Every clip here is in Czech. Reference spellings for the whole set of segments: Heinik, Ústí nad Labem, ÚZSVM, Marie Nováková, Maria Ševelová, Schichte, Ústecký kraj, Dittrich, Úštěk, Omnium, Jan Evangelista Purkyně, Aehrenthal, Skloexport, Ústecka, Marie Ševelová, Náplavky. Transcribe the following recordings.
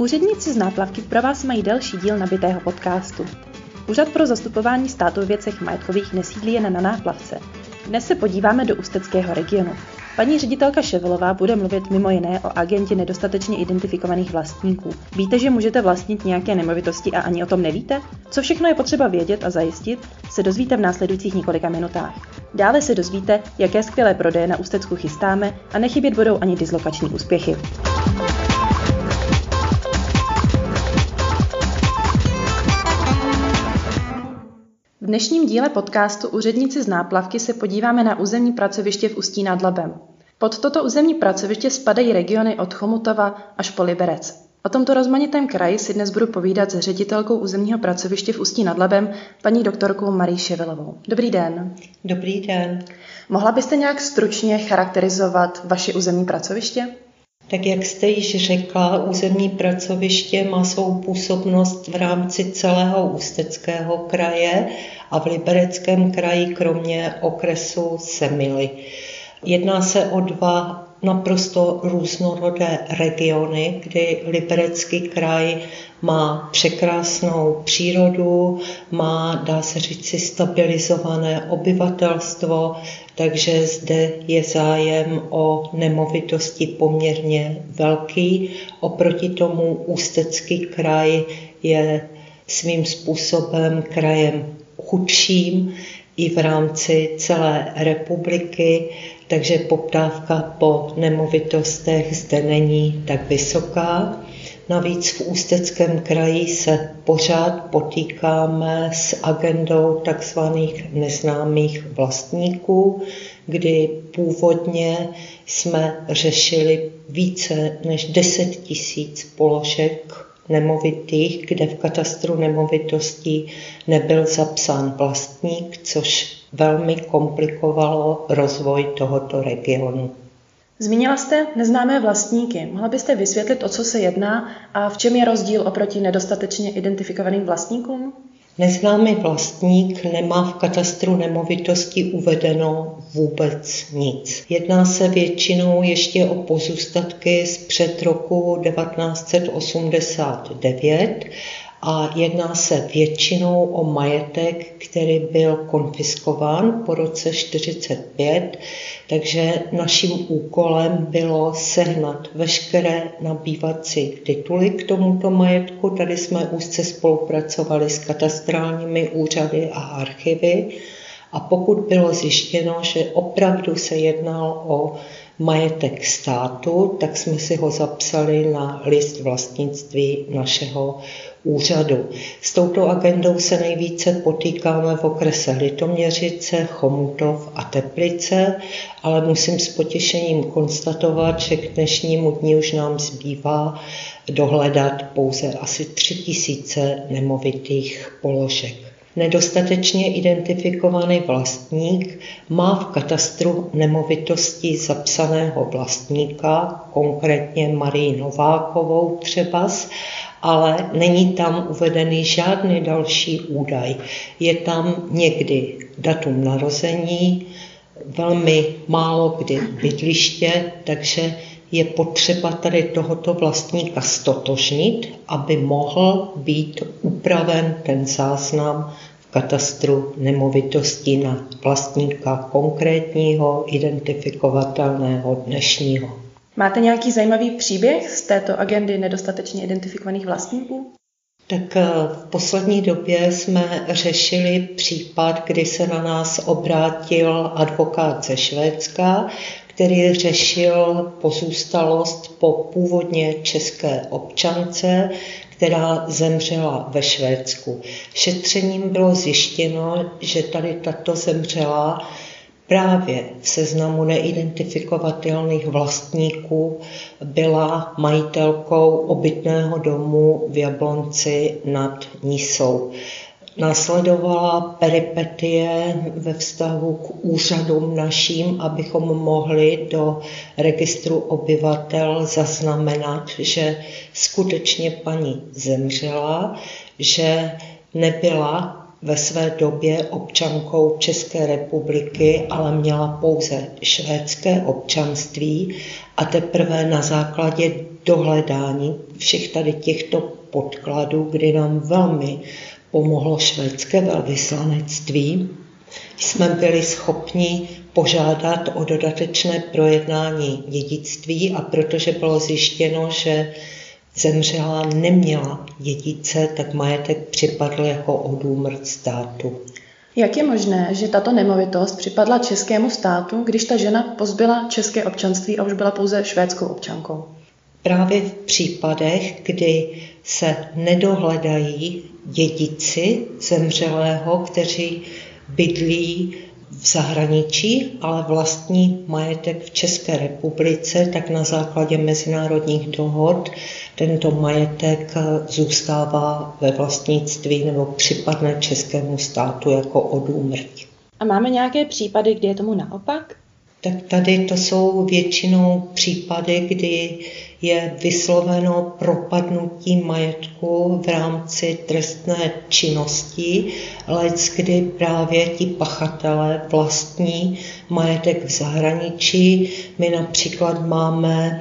Úředníci z Náplavky pro vás mají další díl nabitého podcastu. Úřad pro zastupování státu v věcech majetkových nesídlí jen na Náplavce. Dnes se podíváme do ústeckého regionu. Paní ředitelka Ševelová bude mluvit mimo jiné o agentě nedostatečně identifikovaných vlastníků. Víte, že můžete vlastnit nějaké nemovitosti a ani o tom nevíte? Co všechno je potřeba vědět a zajistit, se dozvíte v následujících několika minutách. Dále se dozvíte, jaké skvělé prodeje na Ústecku chystáme a nechybět budou ani dislokační úspěchy. V dnešním díle podcastu Úředníci z Náplavky se podíváme na územní pracoviště v Ústí nad Labem. Pod toto územní pracoviště spadají regiony od Chomutova až po Liberec. O tomto rozmanitém kraji si dnes budu povídat s ředitelkou územního pracoviště v Ústí nad Labem, paní doktorkou Marii Ševelovou. Dobrý den. Dobrý den. Mohla byste nějak stručně charakterizovat vaše územní pracoviště? Tak jak jste již řekla, územní pracoviště má svou působnost v rámci celého Ústeckého kraje a v Libereckém kraji kromě okresu Semily. Jedná se o dva naprosto různorodé regiony, kdy Liberecký kraj má překrásnou přírodu, má, dá se říci, stabilizované obyvatelstvo, takže zde je zájem o nemovitosti poměrně velký. Oproti tomu Ústecký kraj je svým způsobem krajem chudším i v rámci celé republiky, takže poptávka po nemovitostech zde není tak vysoká. Navíc v Ústeckém kraji se pořád potýkáme s agendou tzv. Neznámých vlastníků, kdy původně jsme řešili více než 10 tisíc položek nemovitých, kde v katastru nemovitostí nebyl zapsán vlastník, což velmi komplikovalo rozvoj tohoto regionu. Zmínila jste neznámé vlastníky. Mohla byste vysvětlit, o co se jedná a v čem je rozdíl oproti nedostatečně identifikovaným vlastníkům? Neznámý vlastník nemá v katastru nemovitostí uvedeno vůbec nic. Jedná se většinou ještě o pozůstatky z před roku 1989 a jedná se většinou o majetek, který byl konfiskován po roce 1945, takže naším úkolem bylo sehnat veškeré nabývací tituly k tomuto majetku. Tady jsme úzce spolupracovali s katastrálními úřady a archivy a pokud bylo zjištěno, že opravdu se jednalo o majetek státu, tak jsme si ho zapsali na list vlastnictví našeho úřadu. S touto agendou se nejvíce potýkáme v okrese Litoměřice, Chomutov a Teplice, ale musím s potěšením konstatovat, že k dnešnímu dni už nám zbývá dohledat pouze asi 3 000 nemovitých položek. Nedostatečně identifikovaný vlastník má v katastru nemovitostí zapsaného vlastníka, konkrétně Marii Novákovou třebas, ale není tam uvedený žádný další údaj. Je tam někdy datum narození, velmi málo kdy bydliště, takže je potřeba tady tohoto vlastníka ztotožnit, aby mohl být upraven ten záznam v katastru nemovitostí na vlastníka konkrétního, identifikovatelného dnešního. Máte nějaký zajímavý příběh z této agendy nedostatečně identifikovaných vlastníků? Tak v poslední době jsme řešili případ, kdy se na nás obrátil advokát ze Švédska, který řešil pozůstalost po původně české občance, která zemřela ve Švédsku. Šetřením bylo zjištěno, že tady tato zemřela právě v seznamu neidentifikovatelných vlastníků, byla majitelkou obytného domu v Jablonci nad Nisou. Následovala peripetie ve vztahu k úřadům naším, abychom mohli do registru obyvatel zaznamenat, že skutečně paní zemřela, že nebyla ve své době občankou České republiky, ale měla pouze švédské občanství a teprve na základě dohledání všech tady těchto podkladů, kdy nám velmi pomohlo švédské velvyslanectví. Jsme byli schopni požádat o dodatečné projednání dědictví a protože bylo zjištěno, že zemřelá neměla dědice, tak majetek připadl jako odúmrt státu. Jak je možné, že tato nemovitost připadla českému státu, když ta žena pozbyla české občanství a už byla pouze švédskou občankou? Právě v případech, kdy se nedohledají dědici zemřelého, kteří bydlí v zahraničí, ale vlastní majetek v České republice, tak na základě mezinárodních dohod tento majetek zůstává ve vlastnictví nebo připadne českému státu jako odúmrť. A máme nějaké případy, kdy je tomu naopak? Tak tady to jsou většinou případy, kdy je vysloveno propadnutí majetku v rámci trestné činnosti, kdy právě ti pachatelé vlastní majetek v zahraničí. My například máme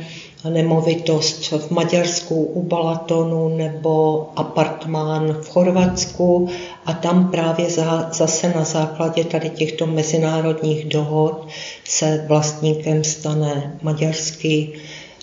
nemovitost v Maďarsku u Balatonu nebo apartmán v Chorvatsku a tam právě zase na základě tady těchto mezinárodních dohod se vlastníkem stane maďarský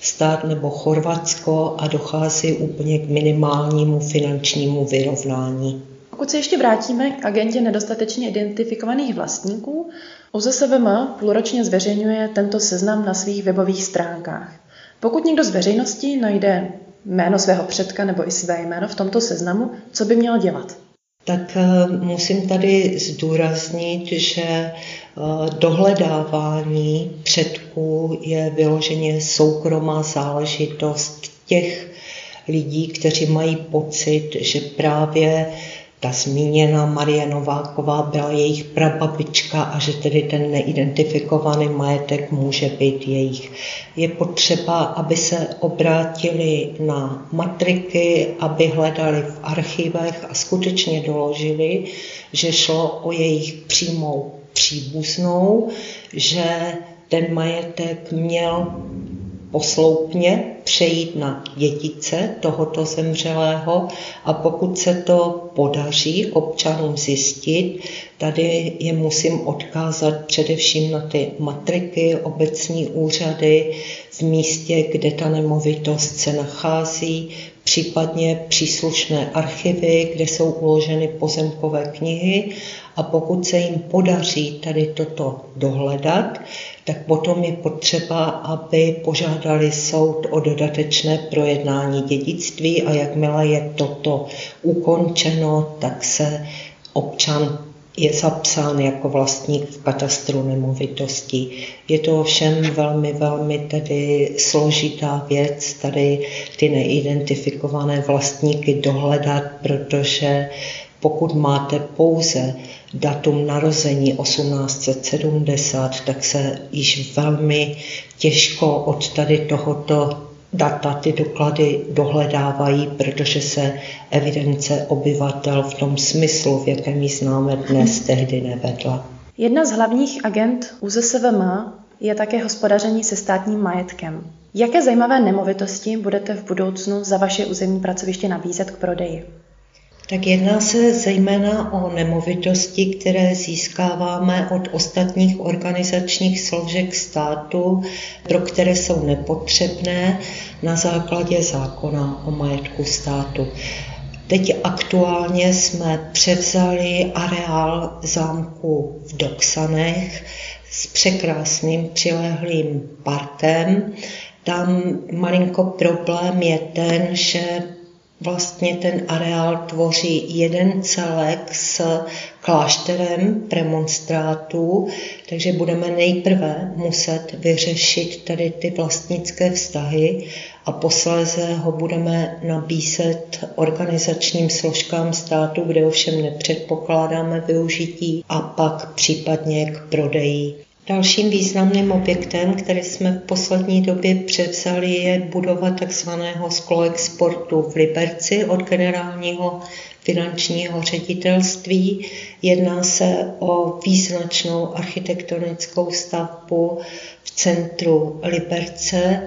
stát nebo Chorvatsko a dochází úplně k minimálnímu finančnímu vyrovnání. Pokud se ještě vrátíme k agendě nedostatečně identifikovaných vlastníků, ÚZSVM půlročně zveřejňuje tento seznam na svých webových stránkách. Pokud někdo z veřejnosti najde jméno svého předka nebo i své jméno v tomto seznamu, co by měl dělat? Tak musím tady zdůraznit, že dohledávání předků je vyloženě soukromá záležitost těch lidí, kteří mají pocit, že právě ta zmíněná Marie Nováková byla jejich prababička a že tedy ten neidentifikovaný majetek může být jejich. Je potřeba, aby se obrátili na matriky, aby hledali v archivech a skutečně doložili, že šlo o jejich přímou příbuznou, že ten majetek měl posloupně přejít na dědice tohoto zemřelého a pokud se to podaří občanům zjistit, tady je musím odkázat především na ty matriky, obecní úřady v místě, kde ta nemovitost se nachází, případně příslušné archivy, kde jsou uloženy pozemkové knihy a pokud se jim podaří tady toto dohledat, tak potom je potřeba, aby požádali soud o dodatečné projednání dědictví a jakmile je toto ukončeno, tak se občan je zapsán jako vlastník v katastru nemovitostí. Je to ovšem velmi, velmi tedy složitá věc, tady ty neidentifikované vlastníky dohledat, protože pokud máte pouze datum narození 1870, tak se již velmi těžko od tady tohoto data ty doklady dohledávají, protože se evidence obyvatel v tom smyslu, v jakém ji známe dnes, tehdy nevedla. Jedna z hlavních agend ÚZSVM je také hospodaření se státním majetkem. Jaké zajímavé nemovitosti budete v budoucnu za vaše územní pracoviště nabízet k prodeji? Tak jedná se zejména o nemovitosti, které získáváme od ostatních organizačních složek státu, pro které jsou nepotřebné na základě zákona o majetku státu. Teď aktuálně jsme převzali areál zámku v Doksanech s překrásným přilehlým parkem. Tam malinko problém je ten, že vlastně ten areál tvoří jeden celek s klášterem premonstrátů, takže budeme nejprve muset vyřešit tady ty vlastnické vztahy a posléze ho budeme nabízet organizačním složkám státu, kde ovšem nepředpokládáme využití a pak případně k prodeji. Dalším významným objektem, který jsme v poslední době převzali, je budova tzv. Skloexportu v Liberci od generálního finančního ředitelství. Jedná se o význačnou architektonickou stavbu v centru Liberce,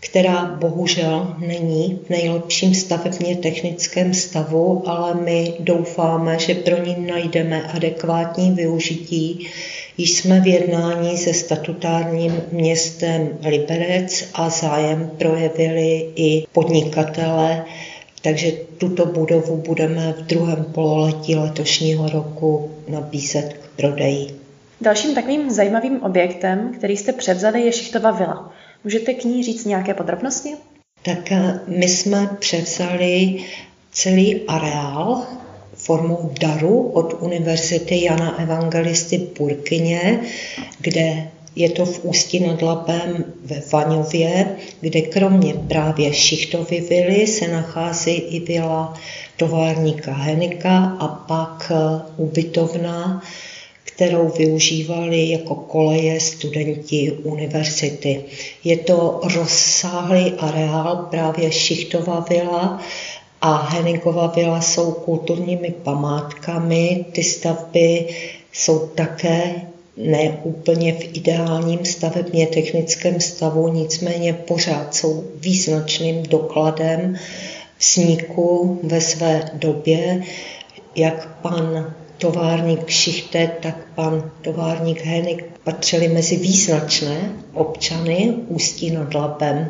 která bohužel není v nejlepším stavebně technickém stavu, ale my doufáme, že pro ní najdeme adekvátní využití. Již jsme v jednání se statutárním městem Liberec a zájem projevili i podnikatele, takže tuto budovu budeme v druhém pololetí letošního roku nabízet k prodeji. Dalším takovým zajímavým objektem, který jste převzali, je Schichtova vila. Můžete k ní říct nějaké podrobnosti? Tak my jsme převzali celý areál formou daru od Univerzity Jana Evangelisty Purkyně, kde je to v Ústí nad Labem ve Vaňově, kde kromě právě Schichtovy vily se nachází i vila továrníka Heinika a pak ubytovna, kterou využívali jako koleje studenti univerzity. Je to rozsáhlý areál, právě Schichtova vila a Heinikova vila jsou kulturními památkami. Ty stavby jsou také ne úplně v ideálním stavebně technickém stavu, nicméně pořád jsou význačným dokladem vzniku ve své době, jak pan továrník Schichte, tak pan továrník Heinik patřili mezi význačné občany Ústí nad Labem.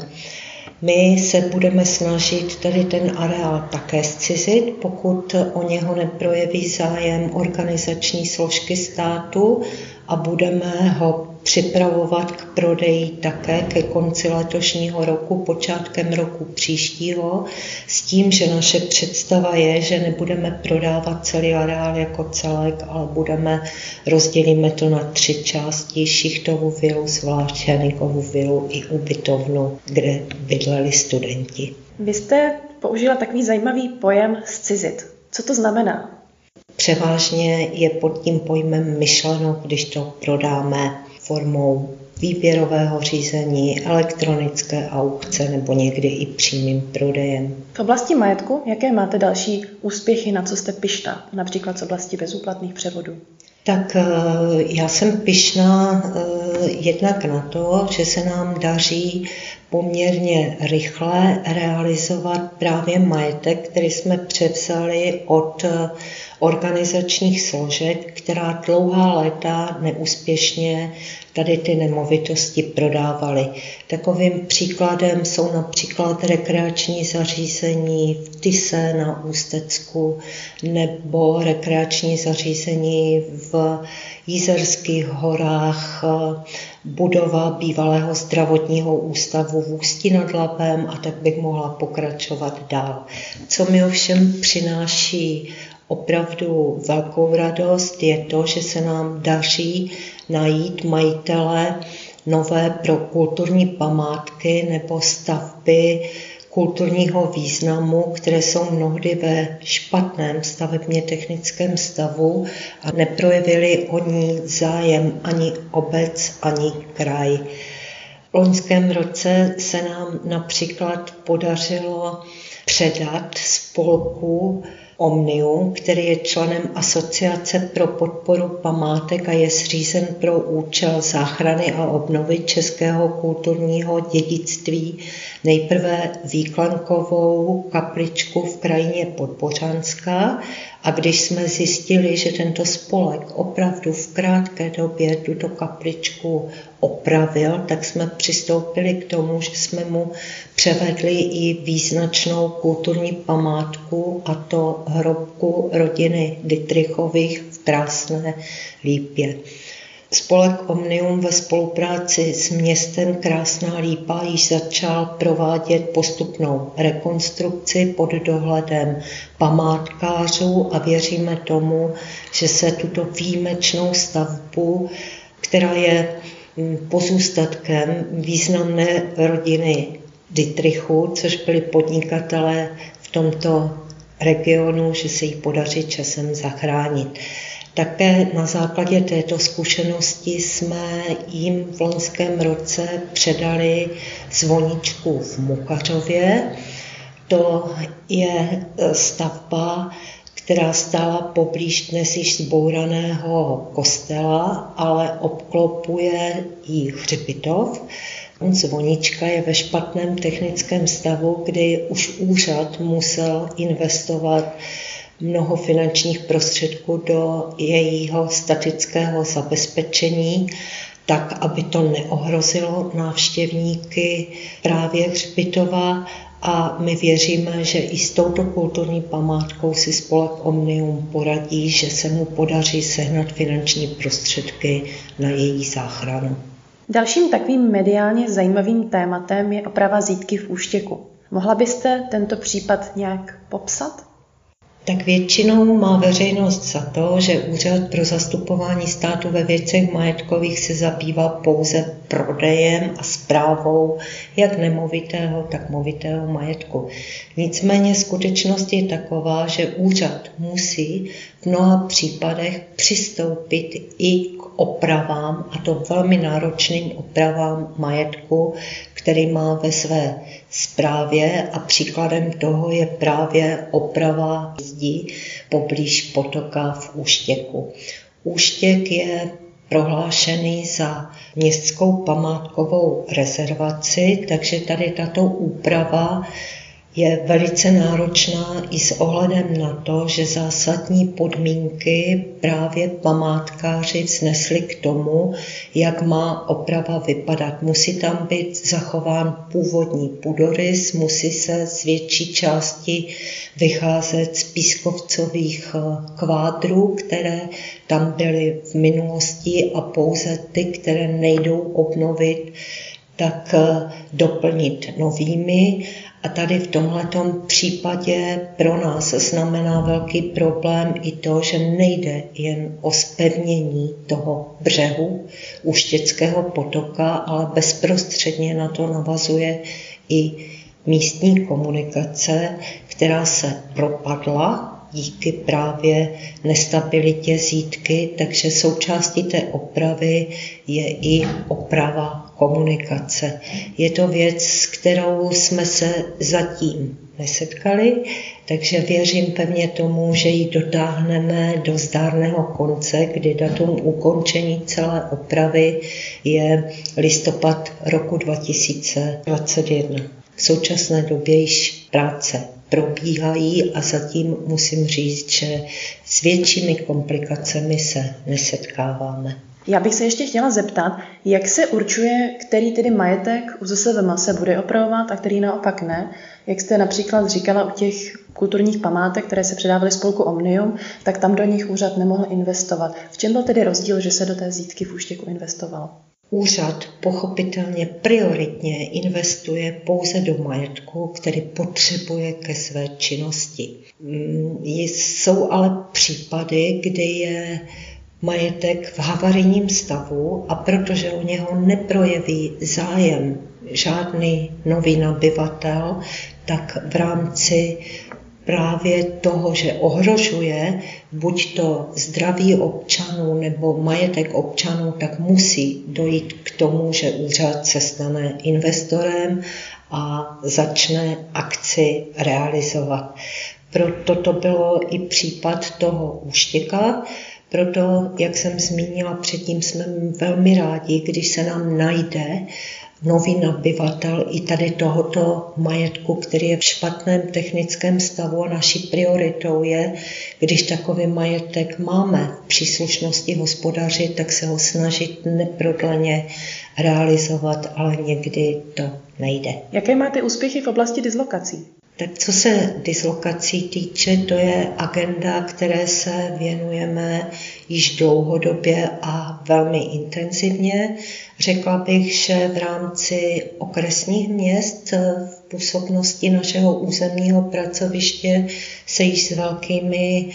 My se budeme snažit tady ten areál také zcizit, pokud o něho neprojeví zájem organizační složky státu, a budeme ho připravovat k prodeji také ke konci letošního roku, počátkem roku příštího, s tím, že naše představa je, že nebudeme prodávat celý areál jako celek, ale rozdělíme to na 3 části, Schichtovu vilu, zvlášť Heinikovu vilu i ubytovnu, kde bydleli studenti. Vy jste použila takový zajímavý pojem zcizit. Co to znamená? Převážně je pod tím pojmem myšleno, když to prodáme formou výběrového řízení, elektronické aukce nebo někdy i přímým prodejem. V oblasti majetku, jaké máte další úspěchy, na co jste pyšná, například z oblasti bezúplatných převodů? Tak já jsem pyšná jednak na to, že se nám daří poměrně rychle realizovat právě majetek, který jsme převzali od organizačních složek, která dlouhá léta neúspěšně tady ty nemovitosti prodávaly. Takovým příkladem jsou například rekreační zařízení v Tise na Ústecku nebo rekreační zařízení v Jizerských horách, budova bývalého zdravotního ústavu v Ústí nad Labem, a tak bych mohla pokračovat dál. Co mi ovšem přináší opravdu velkou radost, je to, že se nám daří najít majitele nové pro kulturní památky nebo stavby kulturního významu, které jsou mnohdy ve špatném stavebně technickém stavu a neprojevili o ní zájem ani obec, ani kraj. V loňském roce se nám například podařilo předat spolku Omnium, který je členem Asociace pro podporu památek a je zřízen pro účel záchrany a obnovy českého kulturního dědictví, nejprve Výklankovou kapličku v krajině Podbořanská. A když jsme zjistili, že tento spolek opravdu v krátké době tuto kapličku opravil, tak jsme přistoupili k tomu, že jsme mu převedli i význačnou kulturní památku, a to hrobku rodiny Dittrichových v Krásné Lípě. Spolek Omnium ve spolupráci s městem Krásná Lípa již začal provádět postupnou rekonstrukci pod dohledem památkářů a věříme tomu, že se tuto výjimečnou stavbu, která je pozůstatkem významné rodiny Dittrichů, což byli podnikatelé v tomto regionu, že se jí podaří časem zachránit. Také na základě této zkušenosti jsme jim v loňském roce předali zvoničku v Mukařově. To je stavba, která stála poblíž dnes již zbouraného kostela, ale obklopuje ji hřbitov, Zvonička je ve špatném technickém stavu, kdy už úřad musel investovat mnoho finančních prostředků do jejího statického zabezpečení, tak, aby to neohrozilo návštěvníky právě hřbitova, a my věříme, že i s touto kulturní památkou si spolek Omnium poradí, že se mu podaří sehnat finanční prostředky na její záchranu. Dalším takovým mediálně zajímavým tématem je oprava zídky v Úštěku. Mohla byste tento případ nějak popsat? Tak většinou má veřejnost za to, že Úřad pro zastupování státu ve věcech majetkových se zabývá pouze prodejem a správou jak nemovitého, tak movitého majetku. Nicméně skutečnost je taková, že úřad musí v mnoha případech přistoupit i k opravám, a to velmi náročným opravám majetku, který má ve své správě, a příkladem toho je právě oprava zdi poblíž potoka v Úštěku. Úštěk je prohlášený za městskou památkovou rezervaci, takže tady tato úprava je velice náročná i s ohledem na to, že zásadní podmínky právě památkáři vznesli k tomu, jak má oprava vypadat. Musí tam být zachován původní půdorys, musí se z větší části vycházet z pískovcových kvádrů, které tam byly v minulosti, a pouze ty, které nejdou obnovit, tak doplnit novými. A tady v tomhletom případě pro nás znamená velký problém i to, že nejde jen o zpevnění toho břehu Úštěckého potoka, ale bezprostředně na to navazuje i místní komunikace, která se propadla díky právě nestabilitě zídky, takže součástí té opravy je i oprava komunikace. Je to věc, s kterou jsme se zatím nesetkali, takže věřím pevně tomu, že ji dotáhneme do zdárného konce, kdy datum ukončení celé opravy je listopad roku 2021. V současné době již práce probíhají a zatím musím říct, že s většími komplikacemi se nesetkáváme. Já bych se ještě chtěla zeptat, jak se určuje, který tedy majetek ÚZSVM se bude opravovat a který naopak ne. Jak jste například říkala u těch kulturních památek, které se předávaly spolku Omnium, tak tam do nich úřad nemohl investovat. V čem byl tedy rozdíl, že se do té zídky v Úštěku investovalo? Úřad pochopitelně prioritně investuje pouze do majetku, který potřebuje ke své činnosti. Jsou ale případy, kdy je majetek v havarijním stavu, a protože u něho neprojeví zájem žádný nový nabyvatel, tak v rámci právě toho, že ohrožuje buď to zdraví občanů nebo majetek občanů, tak musí dojít k tomu, že úřad se stane investorem a začne akci realizovat. Proto to bylo i případ toho Úštěka. Proto, jak jsem zmínila předtím, jsme velmi rádi, když se nám najde nový nabyvatel i tady tohoto majetku, který je v špatném technickém stavu, a naší prioritou je, když takový majetek máme v příslušnosti hospodaři, tak se ho snažit neprodleně realizovat, ale někdy to nejde. Jaké máte úspěchy v oblasti dislokací? Tak co se dislokací týče, to je agenda, které se věnujeme již dlouhodobě a velmi intenzivně. Řekla bych, že v rámci okresních měst v působnosti našeho územního pracoviště se již s velkými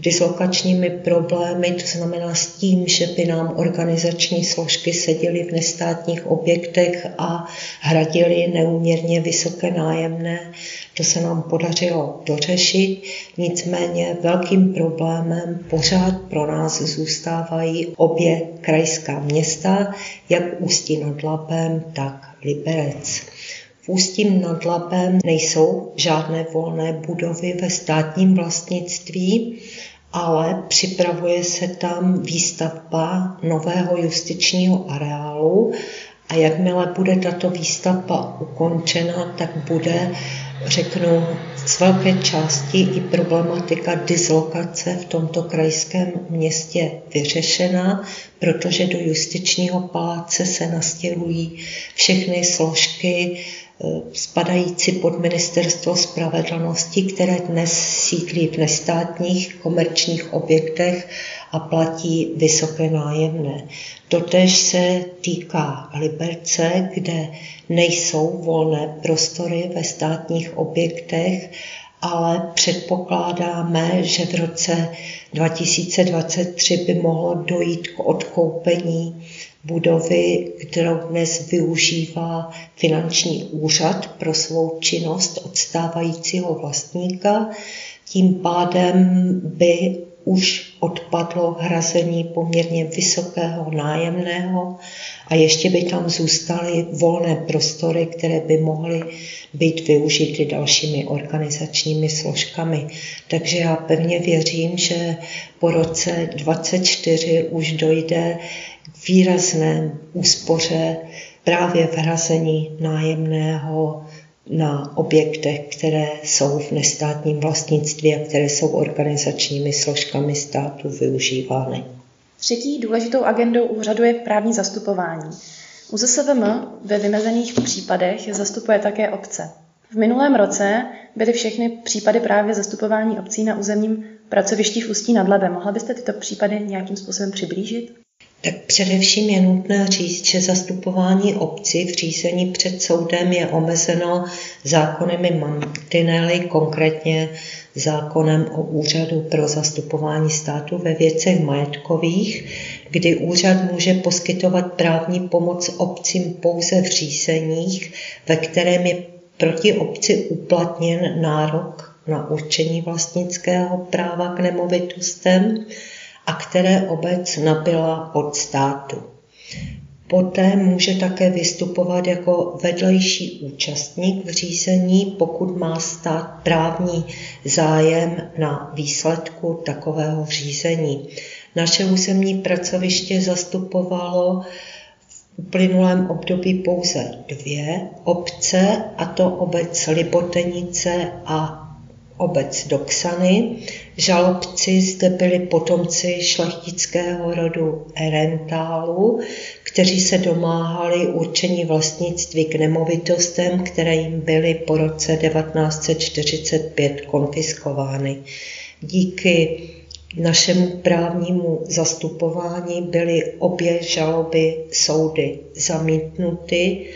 dislokačními problémy, to znamená s tím, že by nám organizační složky seděly v nestátních objektech a hradily neúměrně vysoké nájemné, to se nám podařilo dořešit. Nicméně velkým problémem pořád pro nás zůstávají obě krajská města, jak Ústí nad Labem, tak Liberec. Ústím nad Labem nejsou žádné volné budovy ve státním vlastnictví, ale připravuje se tam výstavba nového justičního areálu A jakmile bude tato výstavba ukončena, tak bude, řeknu, z velké části i problematika dislokace v tomto krajském městě vyřešena, protože do Justičního paláce se nastěhují všechny složky spadající pod Ministerstvo spravedlnosti, které dnes sídlí v nestátních komerčních objektech a platí vysoké nájemné. Totéž se týká Liberce, kde nejsou volné prostory ve státních objektech, ale předpokládáme, že v roce 2023 by mohlo dojít k odkoupení budovy, kterou dnes využívá finanční úřad pro svou činnost od stávajícího vlastníka. Tím pádem by už odpadlo hrazení poměrně vysokého nájemného a ještě by tam zůstaly volné prostory, které by mohly být využity dalšími organizačními složkami. Takže já pevně věřím, že po roce 2024 už dojde k výrazné úspoře právě v hrazení nájemného na objektech, které jsou v nestátním vlastnictví a které jsou organizačními složkami státu využívány. Třetí důležitou agendou úřadu je právní zastupování. ÚZSVM ve vymezených případech zastupuje také obce. V minulém roce byly všechny případy právě zastupování obcí na územním pracovišti v Ústí nad Labem. Mohla byste tyto případy nějakým způsobem přiblížit? Tak především je nutné říct, že zastupování obcí v řízení před soudem je omezeno zákonnými mantinely, konkrétně zákonem o Úřadu pro zastupování státu ve věcech majetkových, kdy úřad může poskytovat právní pomoc obcím pouze v řízeních, ve kterém je proti obci uplatněn nárok na určení vlastnického práva k nemovitostem a které obec nabyla od státu. Poté může také vystupovat jako vedlejší účastník v řízení, pokud má stát právní zájem na výsledku takového řízení. Naše územní pracoviště zastupovalo v uplynulém období pouze 2 obce, a to obec Libotenice a obec Doksany. Žalobci zde byli potomci šlechtického rodu Aehrenthálů, kteří se domáhali určení vlastnictví k nemovitostem, které jim byly po roce 1945 konfiskovány. Díky našemu právnímu zastupování byly obě žaloby soudy zamítnuty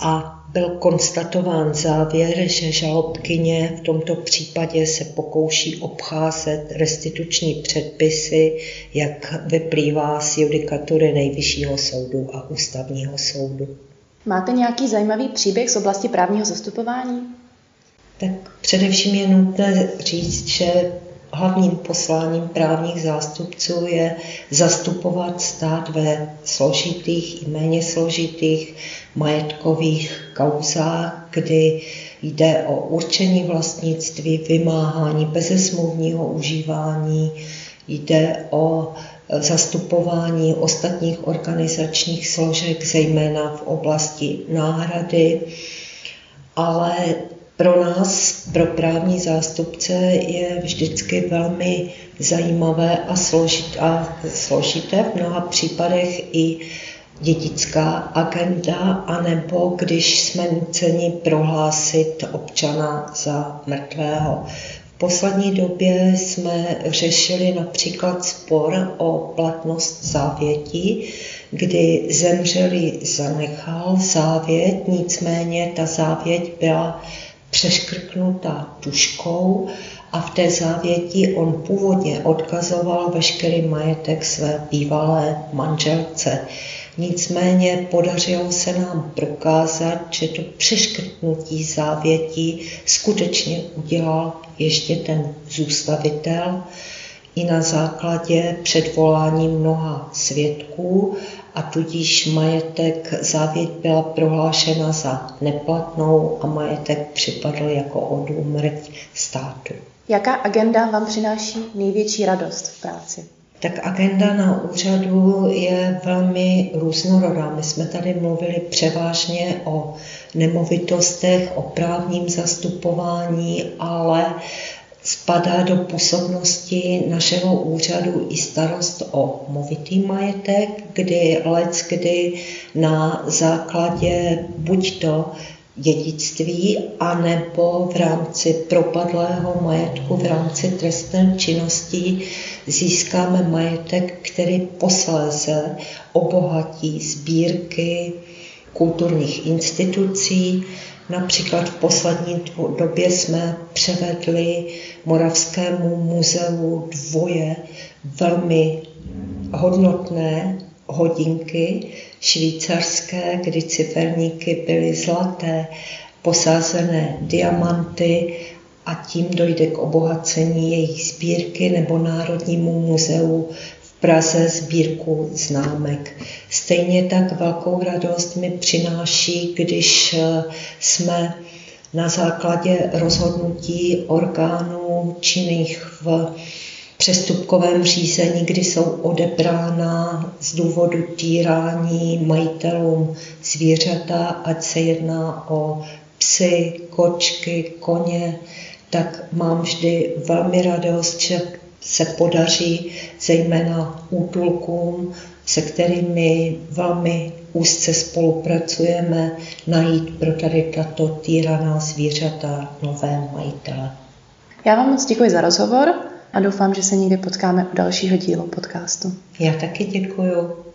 a byl konstatován závěr, že žalobkyně v tomto případě se pokouší obcházet restituční předpisy, jak vyplývá z judikatury Nejvyššího soudu a Ústavního soudu. Máte nějaký zajímavý příběh z oblasti právního zastupování? Tak především je nutné říct, že hlavním posláním právních zástupců je zastupovat stát ve složitých i méně složitých majetkových kauzách, kdy jde o určení vlastnictví, vymáhání bezesmluvního užívání, jde o zastupování ostatních organizačních složek, zejména v oblasti náhrady, ale pro nás, pro právní zástupce, je vždycky velmi zajímavé a složité v mnoha případech i dědická agenda, anebo když jsme nuceni prohlásit občana za mrtvého. V poslední době jsme řešili například spor o platnost závěti, kdy zemřelý zanechal závěť, nicméně ta závěť byla přeškrknutá tužkou a v té závěti on původně odkazoval veškerý majetek své bývalé manželce. Nicméně podařilo se nám prokázat, že to přeškrtnutí závěti skutečně udělal ještě ten zůstavitel i na základě předvolání mnoha svědků, a tudíž závěť byla prohlášena za neplatnou a majetek připadl jako odúmrť státu. Jaká agenda vám přináší největší radost v práci? Tak agenda na úřadu je velmi různorodá. My jsme tady mluvili převážně o nemovitostech, o právním zastupování, ale spadá do působnosti našeho úřadu i starost o movitý majetek, kdy leckdy na základě buď to dědictví, anebo v rámci propadlého majetku, v rámci trestné činnosti získáme majetek, který posléze obohatí sbírky kulturních institucí. Například v poslední době jsme převedli Moravskému muzeu dvoje velmi hodnotné hodinky švýcarské, kdy ciferníky byly zlaté, posázené diamanty a tím dojde k obohacení jejich sbírky, nebo Národnímu muzeu v Praze sbírku známek. Stejně tak velkou radost mi přináší, když jsme na základě rozhodnutí orgánů činných v přestupkovém řízení, kdy jsou odebrána z důvodu týrání majitelům zvířata, ať se jedná o psy, kočky, koně, tak mám vždy velmi radost, že se podaří zejména útulkům, se kterými velmi úzce spolupracujeme, najít pro tady tato týraná zvířata nové majitele. Já vám moc děkuji za rozhovor. A doufám, že se někdy potkáme u dalšího dílu podcastu. Já taky děkuju.